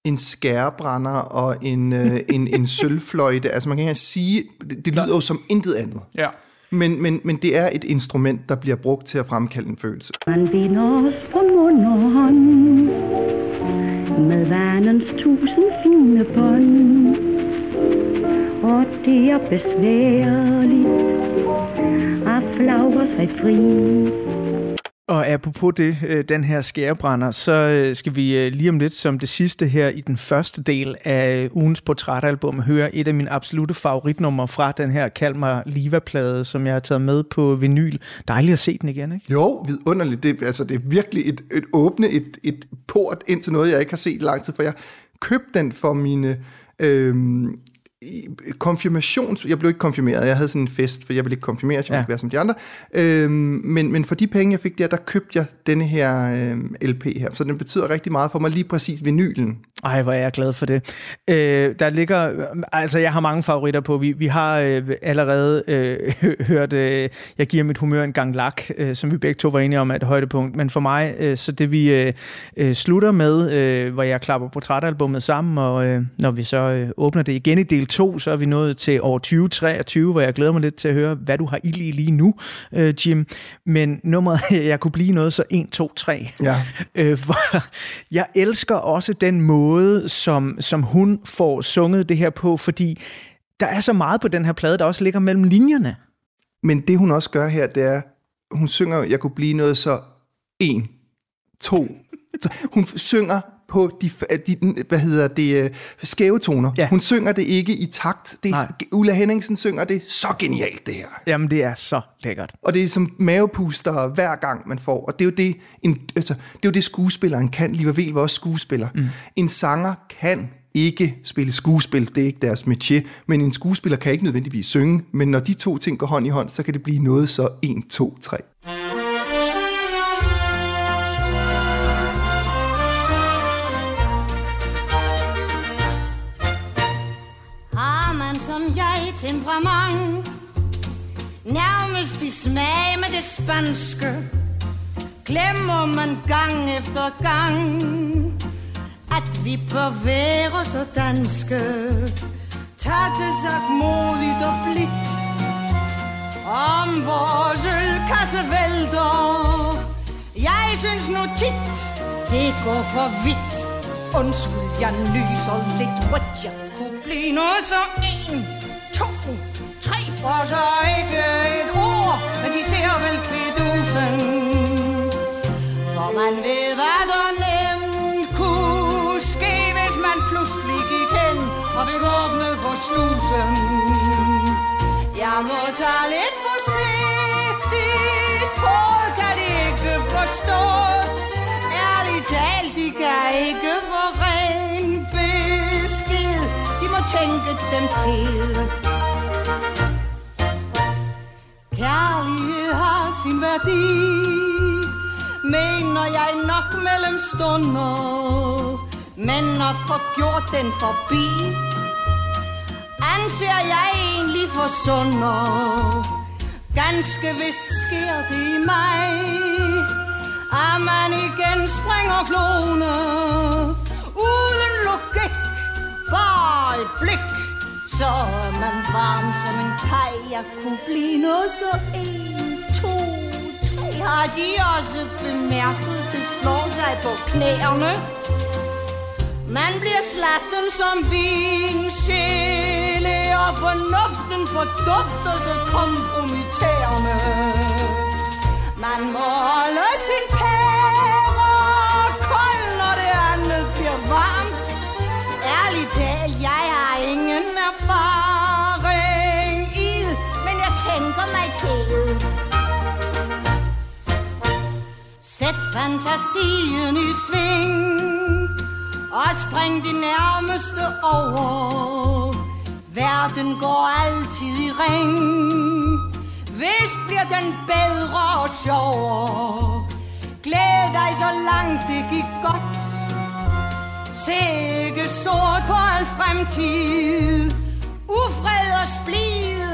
en skærebrænder og en sølvfløjte. Altså man kan ikke sige, det lyder jo som intet andet. Ja. Men det er et instrument, der bliver brugt til at fremkalde en følelse. Man binder os på mund og hånd, med vanens tusind fine bånd. Og det er besværligt at flagre sig fri. Og apropos det, den her skærebrænder, så skal vi lige om lidt som det sidste her i den første del af ugens portrætalbum høre et af mine absolutte favoritnumre fra den her Kald Mig Liva-plade, som jeg har taget med på vinyl. Dejligt at se den igen, ikke? Jo, vidunderligt. Det er virkelig et port ind til noget, jeg ikke har set lang tid, for jeg købte den for mine Jeg blev ikke konfirmeret, jeg havde sådan en fest, for jeg ville ikke konfirmeres, jeg ville ikke være som de andre. Men for de penge, jeg fik der, der købte jeg denne her LP her. Så den betyder rigtig meget for mig, lige præcis vinylen. Ej, hvor er jeg glad for det. Der ligger, altså jeg har mange favoritter på. Vi har allerede hørt, jeg giver mit humør en gang lak, som vi begge to var enige om er et højdepunkt. Men for mig, så det vi slutter med, hvor jeg klapper portrætalbummet sammen, og når vi så åbner det igen i del 2, så er vi nået til år 2023, hvor jeg glæder mig lidt til at høre, hvad du har ild i lige nu, Jim. Men nummeret, jeg kunne blive noget, så 1, 2, 3. Ja. Jeg elsker også den måde, som hun får sunget det her på, fordi der er så meget på den her plade, der også ligger mellem linjerne. Men det, hun også gør her, det er, hun synger, jeg kunne blive noget, så 1, 2. Hun synger på de skæve toner. Ja. Hun synger det ikke i takt. Ulla Henningsen synger det så genialt, det her. Jamen, det er så lækkert. Og det er som mavepuster hver gang, man får. Og det er jo det, det skuespilleren kan. Liva Weel var også skuespiller. Mm. En sanger kan ikke spille skuespil. Det er ikke deres métier. Men en skuespiller kan ikke nødvendigvis synge. Men når de to ting går hånd i hånd, så kan det blive noget så 1, 2, 3. Temperament, nærmest i smag med det spanske, glemmer man gang efter gang, at vi bør være så danske. Tætte sagt modigt og blidt, om vores ølkasse vælter. Jeg synes nu tit, det går for vidt. Undskyld, jeg lyser lidt rødt, jeg kunne blive noget så en. 2, 3, og så ikke et ord, men de ser vel fedusen. For man ved, hvad der nemt kunne ske, hvis man pludselig gik hen og fik åbnet for slusen. Jeg må tage lidt forsigtigt på, kan de ikke forstå. Ærligt talt, de kan ikke få ren besked, de må tænke dem til. Kærlighed har sin værdi, mener jeg nok mellem stunder. Men at få gjort den forbi, anser jeg egentlig for sunder. Ganske vist sker det i mig, at man igen springer klone. Uden logik, bare et blik, så er man varm som en kaj. Jeg kunne blive noget så 1, 2, 3. Har de også bemærket, det slår sig på knæerne? Man bliver slatten som vinsjæle, og fornuften fordufter så kompromitterende. Man må holde sin pære kold, når det andet bliver varmt. Ærligt talt, jeg har ingen erfaring i, men jeg tænker mig til. Sæt fantasien i sving, og spring de nærmeste over. Verden går altid i ring, vist bliver den bedre og sjovere. Glæd dig så langt det gik godt, se ikke sort på al fremtid. Ufred og splid